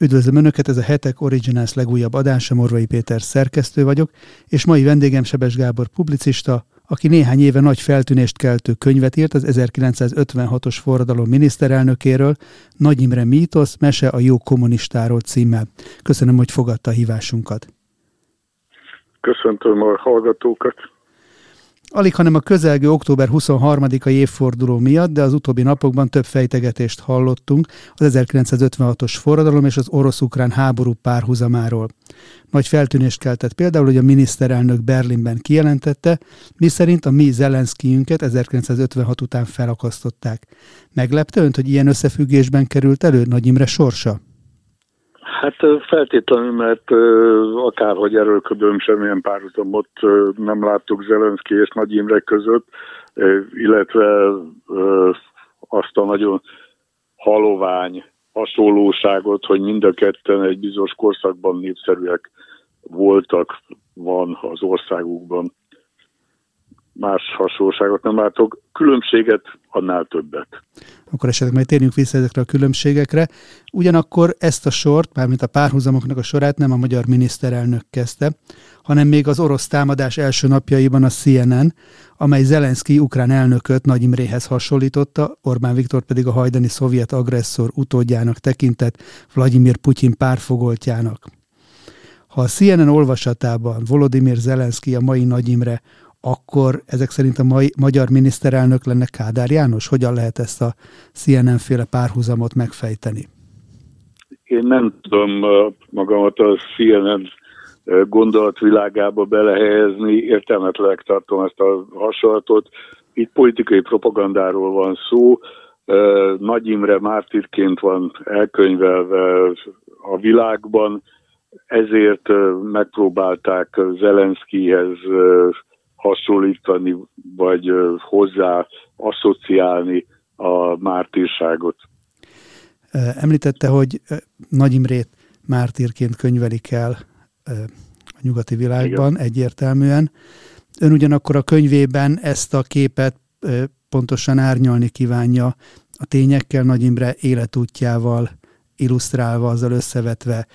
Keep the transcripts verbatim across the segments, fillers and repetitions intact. Üdvözlöm Önöket, ez a Hetek Originals legújabb adása, Morvai Péter szerkesztő vagyok, és mai vendégem Sebes Gábor publicista, aki néhány éve nagy feltűnést keltő könyvet írt az ezerkilencszázötvenhatos forradalom miniszterelnökéről, Nagy Imre Mítosz, Mese a jó kommunistáról címmel. Köszönöm, hogy fogadta a hívásunkat. Köszöntöm a hallgatókat. Alighanem a közelgő október huszonharmadikai évforduló miatt, de az utóbbi napokban több fejtegetést hallottunk az ezerkilencszázötvenhatos forradalom és az orosz-ukrán háború párhuzamáról. Nagy feltűnést keltett például, hogy a miniszterelnök Berlinben kijelentette, miszerint a mi Zelenszkijünket ezerkilencszázötvenhat után felakasztották. Meglepte Önt, hogy ilyen összefüggésben került elő Nagy Imre sorsa? Hát feltétlenül, mert akárhogy erőlködöm, semmilyen párhuzamot nem láttuk Zelenszkij és Nagy Imre között, illetve azt a nagyon halovány hasonlóságot, hogy mind a ketten egy bizonyos korszakban népszerűek voltak, van az országukban. Más hasonlóságot nem látok, különbséget annál többet. Akkor esetleg majd térjünk vissza ezekre a különbségekre. Ugyanakkor ezt a sort, mármint a párhuzamoknak a sorát nem a magyar miniszterelnök kezdte, hanem még az orosz támadás első napjaiban a C N N, amely Zelenszkij ukrán elnököt Nagy Imréhez hasonlította, Orbán Viktor pedig a hajdani szovjet agresszor utódjának tekintett Vladimir Putyin pártfogoltjának. Ha a C N N olvasatában Volodymyr Zelenszkij a mai Nagy Imre, akkor ezek szerint a mai magyar miniszterelnök lenne Kádár János? Hogyan lehet ezt a C N N-féle párhuzamot megfejteni? Én nem tudom magamat a C N N gondolatvilágába belehelyezni, értelmetlenek tartom ezt a hasonlatot. Itt politikai propagandáról van szó. Nagy Imre mártírként van elkönyvelve a világban, ezért megpróbálták Zelenszkijhez hasonlítani, vagy hozzá asszociálni a mártírságot. Említette, hogy Nagy Imrét mártírként könyvelik el a nyugati világban, igen, egyértelműen. Ön ugyanakkor a könyvében ezt a képet pontosan árnyalni kívánja a tényekkel, Nagy Imre életútjával illusztrálva, azzal összevetve.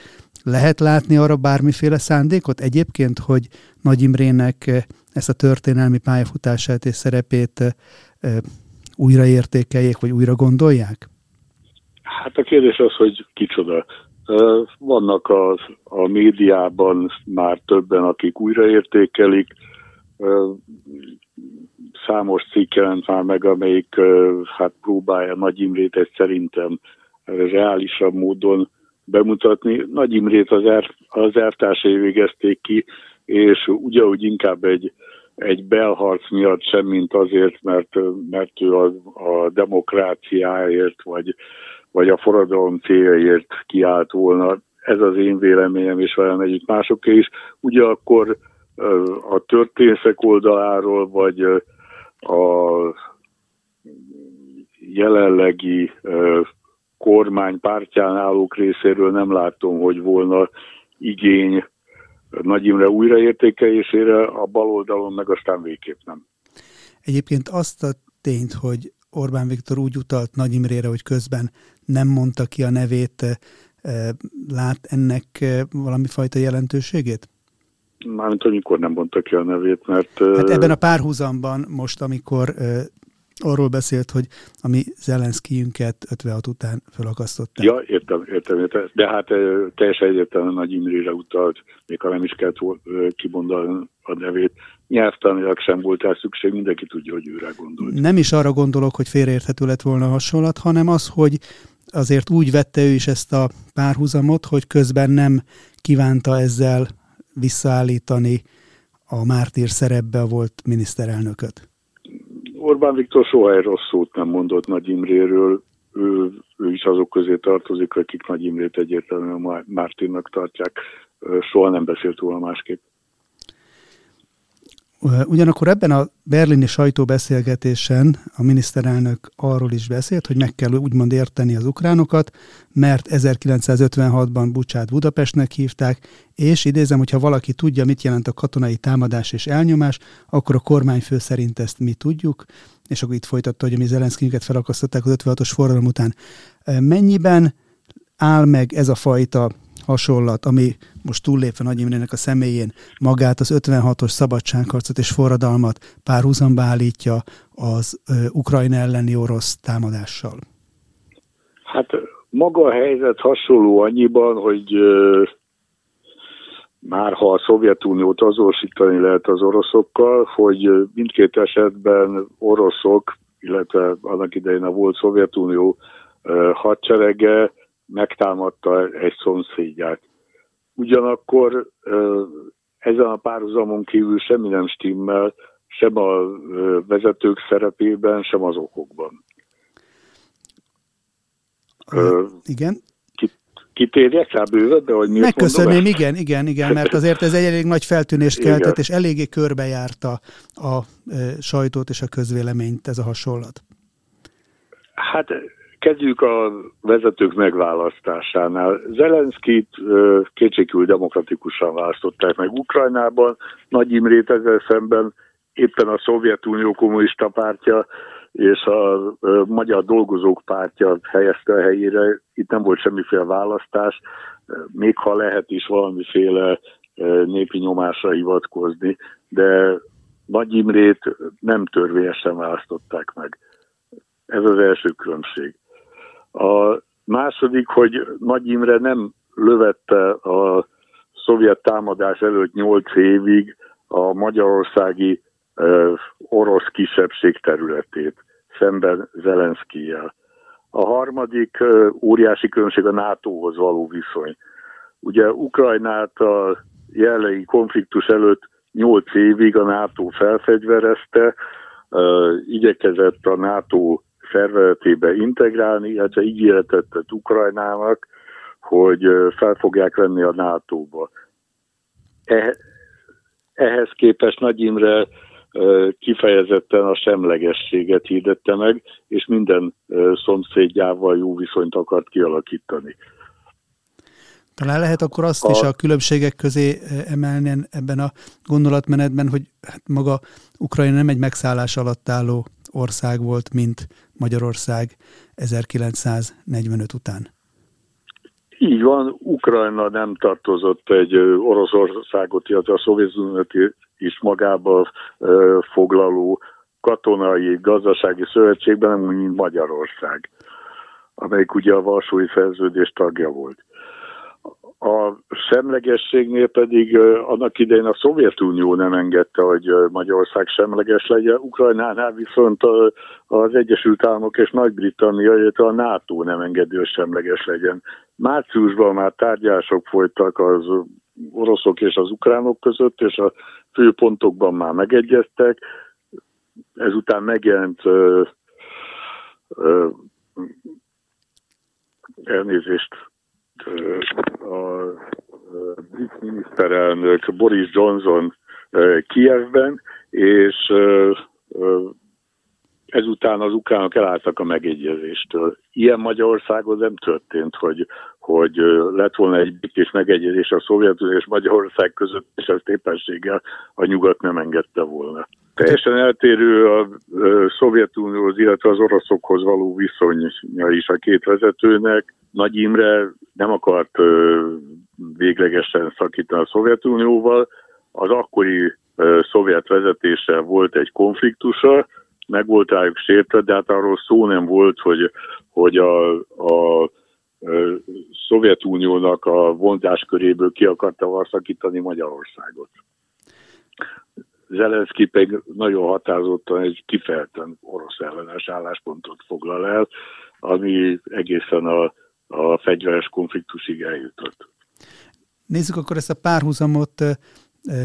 Lehet látni arra bármiféle szándékot egyébként, hogy Nagy Imrének ezt a történelmi pályafutását és szerepét újraértékeljék, vagy újra gondolják? Hát a kérdés az, hogy kicsoda. Vannak a, a médiában már többen, akik újraértékelik. Számos cikk jelent már meg, amelyik hát próbálja Nagy Imrét egy szerintem reálisabb módon bemutatni. Nagy Imrét az, er, az elvtársai végezték ki, és ugyanúgy inkább egy, egy belharc miatt sem, mint azért, mert, mert ő a, a demokráciáért, vagy, vagy a forradalom céljaért kiállt volna. Ez az én véleményem, és velem együtt másoké is. Ugyanakkor a történészek oldaláról, vagy a jelenlegi kormány pártján állók részéről nem látom, hogy volna igény Nagy Imre újraértékelésére, a baloldalon meg aztán végképp nem. Egyébként azt a tényt, hogy Orbán Viktor úgy utalt Nagy Imrére, hogy közben nem mondta ki a nevét, lát ennek valami fajta jelentőségét? Mármint, amikor nem mondta ki a nevét, mert... Hát ebben a párhuzamban most, amikor arról beszélt, hogy a mi Zelenszkijünket ötvenhat után felakasztották. Ja, értem, értem, értem. De hát teljesen egyértelműen Nagy Imrére utalt, még ha nem is kellett kimondani a nevét. Nyelvtanilag sem volt rá szükség, mindenki tudja, hogy őre gondolt. Nem is arra gondolok, hogy félreérthető lett volna a hasonlat, hanem az, hogy azért úgy vette ő is ezt a párhuzamot, hogy közben nem kívánta ezzel visszaállítani a mártír szerepbe volt miniszterelnököt. Orbán Viktor soha egy rossz szót nem mondott Nagy Imréről, ő, ő is azok közé tartozik, akik Nagy Imrét egyértelműen mártírnak tartják, soha nem beszélt róla másképp. Ugyanakkor ebben a berlini sajtóbeszélgetésen a miniszterelnök arról is beszélt, hogy meg kell úgymond érteni az ukránokat, mert ezerkilencszázötvenhatban Bucsát Budapestnek hívták, és idézem, hogyha valaki tudja, mit jelent a katonai támadás és elnyomás, akkor a kormányfő szerint ezt mi tudjuk, és akkor itt folytatta, hogy a mi Zelenszkijünket felakasztották az ötvenhatos forradalom után. Mennyiben áll meg ez a fajta hasonlat, ami most túllépve Nagy Imrének a személyén magát az ötvenhatos szabadságharcot és forradalmat párhuzamba állítja az ö, Ukrajna elleni orosz támadással? Hát maga a helyzet hasonló annyiban, hogy ö, már ha a Szovjetuniót azonosítani lehet az oroszokkal, hogy mindkét esetben oroszok, illetve annak idején a volt Szovjetunió ö, hadserege megtámadta egy szomszédját. Ugyanakkor ezen a párhuzamon kívül semmi nem stimmel, sem a vezetők szerepében, sem az okokban. Ö, igen. Kitérjek rá bővebben, hogy miért Megköszönném, mondom? Megköszönném, igen, igen, igen, mert azért ez egy elég nagy feltűnést keltett, igen. És eléggé körbejárta a sajtót és a közvéleményt ez a hasonlat. Hát... Kezdjük a vezetők megválasztásánál. Zelenszkijt kétségkívül demokratikusan választották meg Ukrajnában, Nagy Imrét ezzel szemben éppen a Szovjetunió kommunista pártja és a Magyar Dolgozók pártja helyezte a helyére. Itt nem volt semmiféle választás, még ha lehet is valamiféle népi nyomásra hivatkozni, de Nagy Imrét nem törvényesen választották meg. Ez az első különbség. A második, hogy Nagy Imre nem lövette a szovjet támadás előtt nyolc évig a magyarországi ö, orosz kisebbség területét, szemben Zelenszkijjel. A harmadik ö, óriási különbség a nátóhoz való viszony. Ugye Ukrajnát a jelenlegi konfliktus előtt nyolc évig a NATO felfegyverezte, ö, igyekezett a NATO szervezetébe integrálni, illetve ígéretet tett Ukrajnának, hogy fel fogják venni a nátóba. Ehhez képest Nagy Imre kifejezetten a semlegességet hirdette meg, és minden szomszédjával jó viszonyt akart kialakítani. Talán lehet akkor azt a... is a különbségek közé emelni ebben a gondolatmenetben, hogy hát maga Ukrajna nem egy megszállás alatt álló ország volt, mint Magyarország ezerkilencszáznegyvenöt után. Így van, Ukrajna nem tartozott egy Oroszországot, illetve a Szovjetuniót is magába foglaló katonai, gazdasági szövetségben, nem úgy, mint Magyarország, amelyik ugye a Varsói Szerződés tagja volt. A semlegességnél pedig annak idején a Szovjetunió nem engedte, hogy Magyarország semleges legyen, Ukrajnánál viszont az Egyesült Államok és Nagy-Britannia, illetve a NATO nem engedi, hogy semleges legyen. Márciusban már tárgyalások folytak az oroszok és az ukránok között, és a főpontokban már megegyeztek. Ezután megjelent ö, ö, elnézést... a brit miniszterelnök Boris Johnson Kijevben, és ezután az ukránok elálltak a megegyezéstől. Ilyen Magyarországon nem történt, hogy, hogy lett volna egy békés megegyezés a Szovjetunió és Magyarország között, és ezt éppenséggel a nyugat nem engedte volna. Teljesen eltérő a Szovjetunióhoz, illetve az oroszokhoz való viszonya is a két vezetőnek. Nagy Imre nem akart véglegesen szakítani a Szovjetunióval, az akkori szovjet vezetéssel volt egy konfliktusa, meg volt rájuk sértve, de hát arról szó nem volt, hogy, hogy a, a, a Szovjetuniónak a vonzásköréből ki akarta szakítani Magyarországot. Zelenszkij pedig nagyon határozottan egy kifejezetten orosz ellenes álláspontot foglal el, ami egészen a, a fegyveres konfliktusig eljutott. Nézzük akkor ezt a párhuzamot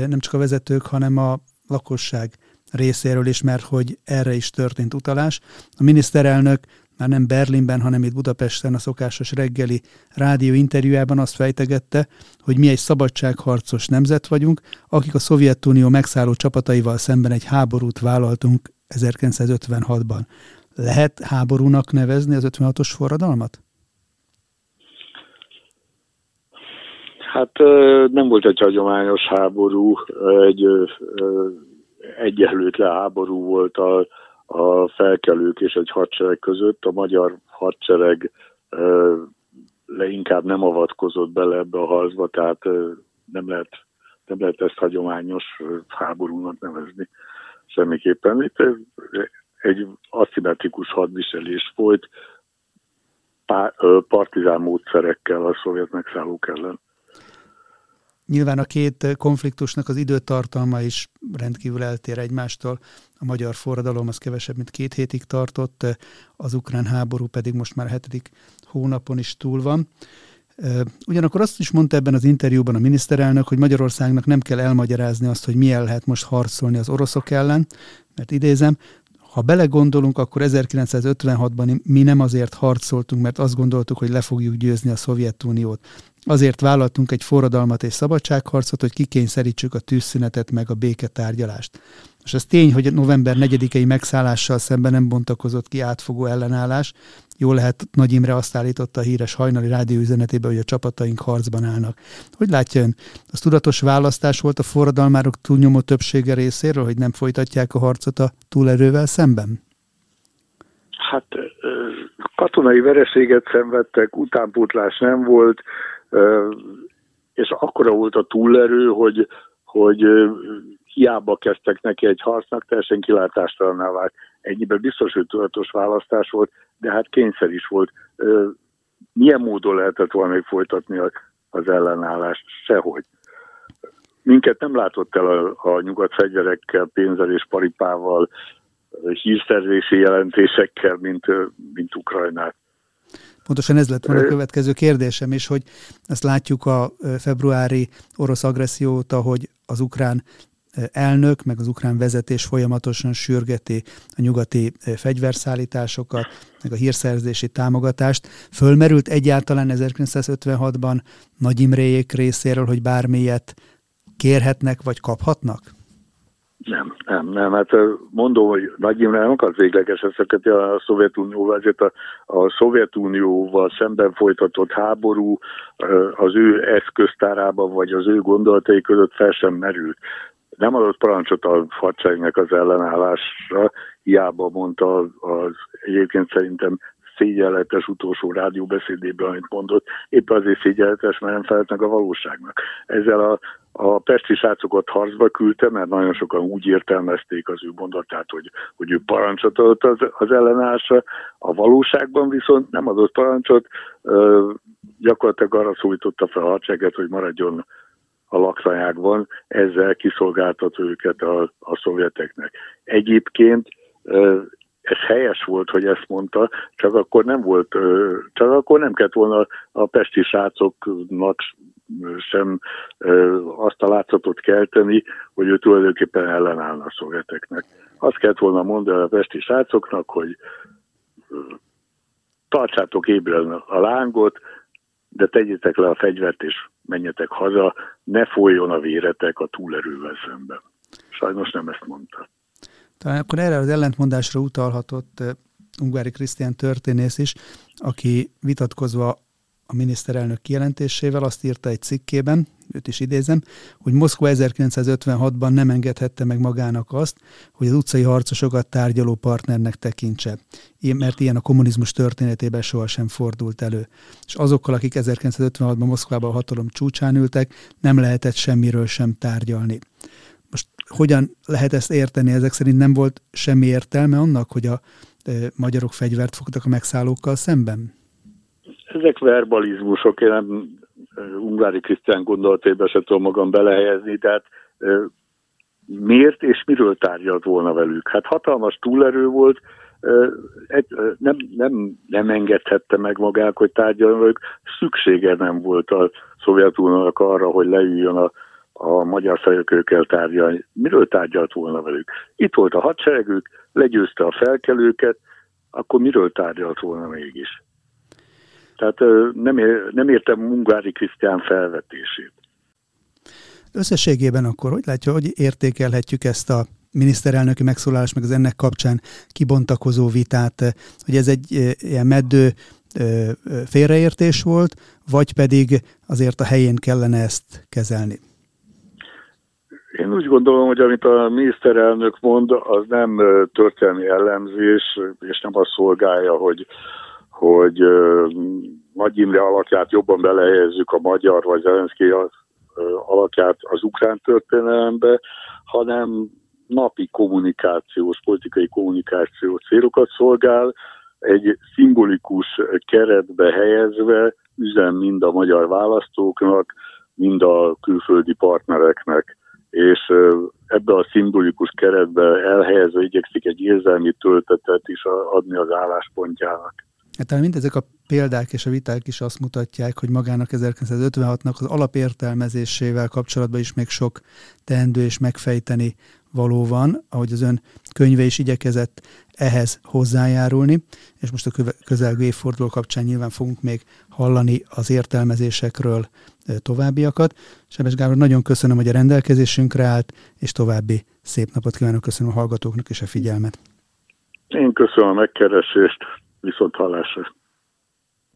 nem csak a vezetők, hanem a lakosság részéről is, mert hogy erre is történt utalás. A miniszterelnök már nem Berlinben, hanem itt Budapesten a szokásos reggeli rádió interjújában azt fejtegette, hogy mi egy szabadságharcos nemzet vagyunk, akik a Szovjetunió megszálló csapataival szemben egy háborút vállaltunk ezerkilencszázötvenhatban. Lehet háborúnak nevezni az ötvenhatos forradalmat? Hát nem volt egy hagyományos háború, egy egyenlőtlen háború volt a, a felkelők és egy hadsereg között. A magyar hadsereg inkább nem avatkozott bele ebbe a harcba, tehát nem lehet, nem lehet ezt hagyományos háborúnak nevezni semmiképpen. Itt egy aszimmetrikus hadviselés folyt partizán módszerekkel a szovjet megszállók ellen. Nyilván a két konfliktusnak az időtartalma is rendkívül eltér egymástól. A magyar forradalom az kevesebb, mint két hétig tartott, az ukrán háború pedig most már hetedik hónapon is túl van. Ugyanakkor azt is mondta ebben az interjúban a miniszterelnök, hogy Magyarországnak nem kell elmagyarázni azt, hogy milyen lehet most harcolni az oroszok ellen, mert idézem, ha belegondolunk, akkor ezerkilencszázötvenhatban mi nem azért harcoltunk, mert azt gondoltuk, hogy le fogjuk győzni a Szovjetuniót. Azért vállaltunk egy forradalmat és szabadságharcot, hogy kikényszerítsük a tűzszünetet meg a béketárgyalást. És az tény, hogy november negyedikei megszállással szemben nem bontakozott ki átfogó ellenállás. Jól lehet, Nagy Imre azt állította a híres hajnali rádióüzenetében, hogy a csapataink harcban állnak. Hogy látja ön, az tudatos választás volt a forradalmárok túlnyomó többsége részéről, hogy nem folytatják a harcot a túlerővel szemben? Hát katonai vereséget szenvedtek, utánpótlás nem volt, és akkora volt a túlerő, hogy, hogy hiába kezdtek neki egy harcnak, teljesen kilátástalanná vált. Ennyiben biztos, hogy tudatos választás volt, de hát kényszer is volt. Milyen módon lehetett volna még folytatni az ellenállást? Sehogy. Minket nem látott el a, a nyugat fegyverekkel, pénzzel és paripával, hírszerzési jelentésekkel, mint, mint Ukrajnát. Pontosan ez lett volna a következő kérdésem is, hogy ezt látjuk a februári orosz agresszió óta, hogy az ukrán elnök, meg az ukrán vezetés folyamatosan sürgeti a nyugati fegyverszállításokat, meg a hírszerzési támogatást. Fölmerült egyáltalán ezerkilencszázötvenhatban Nagy Imréjék részéről, hogy bármilyet kérhetnek, vagy kaphatnak? Nem, nem, nem. Hát mondom, hogy Nagy Imre nem akart végleges ezeket a Szovjetunióval, ezért a, a Szovjetunióval szemben folytatott háború az ő eszköztárában, vagy az ő gondolatai között fel sem merült. Nem adott parancsot a hadseregnek az ellenállásra, hiába mondta az, az egyébként szerintem szégyenletes utolsó rádióbeszédében, amit mondott, éppen azért szégyenletes, mert nem felelt meg a valóságnak. Ezzel a, a pesti srácokat harcba küldte, mert nagyon sokan úgy értelmezték az ő mondatát, hogy, hogy ő parancsot adott az, az ellenállásra. A valóságban viszont nem adott parancsot, ö, gyakorlatilag arra szólította fel a hadsereget, hogy maradjon a laktanyákban, ezzel kiszolgáltat őket a, a szovjeteknek. Egyébként ez helyes volt, hogy ezt mondta, csak akkor nem volt, csak akkor nem kellett volna a pesti srácoknak sem azt a látszatot kelteni, hogy ő tulajdonképpen ellenállna a szovjeteknek. Azt kellett volna mondani a pesti srácoknak, hogy tartsátok ébren a lángot, de tegyétek le a fegyvert és menjetek haza, ne folyjon a véretek a túlerővel szemben. Sajnos nem ezt mondta. Talán akkor erre az ellentmondásra utalhatott Ungári Krisztián történész is, aki vitatkozva a miniszterelnök kijelentésével azt írta egy cikkében, őt is idézem, hogy Moszkva ezerkilencszázötvenhatban nem engedhette meg magának azt, hogy az utcai harcosokat tárgyaló partnernek tekintse, mert ilyen a kommunizmus történetében sohasem fordult elő. És azokkal, akik ezerkilencszázötvenhatban Moszkvában a hatalom csúcsán ültek, nem lehetett semmiről sem tárgyalni. Most hogyan lehet ezt érteni? Ezek szerint nem volt semmi értelme annak, hogy a e, magyarok fegyvert fogtak a megszállókkal szemben? Ezek verbalizmusok, én nem Ungári Krisztián gondolatében se tudom magam belehelyezni, tehát miért és miről tárgyalt volna velük? Hát hatalmas túlerő volt, nem, nem, nem engedhette meg magát, hogy tárgyaljon velük, szüksége nem volt a Szovjetuniónak arra, hogy leüljön a, a magyar felkelőkkel tárgyalni. Miről tárgyalt volna velük? Itt volt a hadseregük, legyőzte a felkelőket, akkor miről tárgyalt volna mégis? Tehát nem, ér, nem értem Ungári Krisztián felvetését. Összességében akkor, hogy látja, hogy értékelhetjük ezt a miniszterelnöki megszólalás, meg az ennek kapcsán kibontakozó vitát, hogy ez egy ilyen meddő félreértés volt, vagy pedig azért a helyén kellene ezt kezelni? Én úgy gondolom, hogy amit a miniszterelnök mond, az nem történelmi elemzés, és nem azt szolgálja, hogy hogy Nagy Imre alakját jobban belehelyezzük a magyar vagy Zelenszkij alakját az ukrán történelembe, hanem napi kommunikációs, politikai kommunikációs célokat szolgál, egy szimbolikus keretbe helyezve üzen mind a magyar választóknak, mind a külföldi partnereknek. És ebbe a szimbolikus keretbe elhelyezve igyekszik egy érzelmi töltetet is adni az álláspontjának. Hát mindezek a példák és a viták is azt mutatják, hogy magának ezerkilencszázötvenhatnak az alapértelmezésével kapcsolatban is még sok teendő és megfejteni való van, ahogy az ön könyve is igyekezett ehhez hozzájárulni, és most a közelgő évforduló kapcsán nyilván fogunk még hallani az értelmezésekről továbbiakat. Sebes Gábor, nagyon köszönöm, hogy a rendelkezésünkre állt, és további szép napot kívánok, köszönöm a hallgatóknak és a figyelmet. Én köszönöm a megkeresést, viszont hallásra.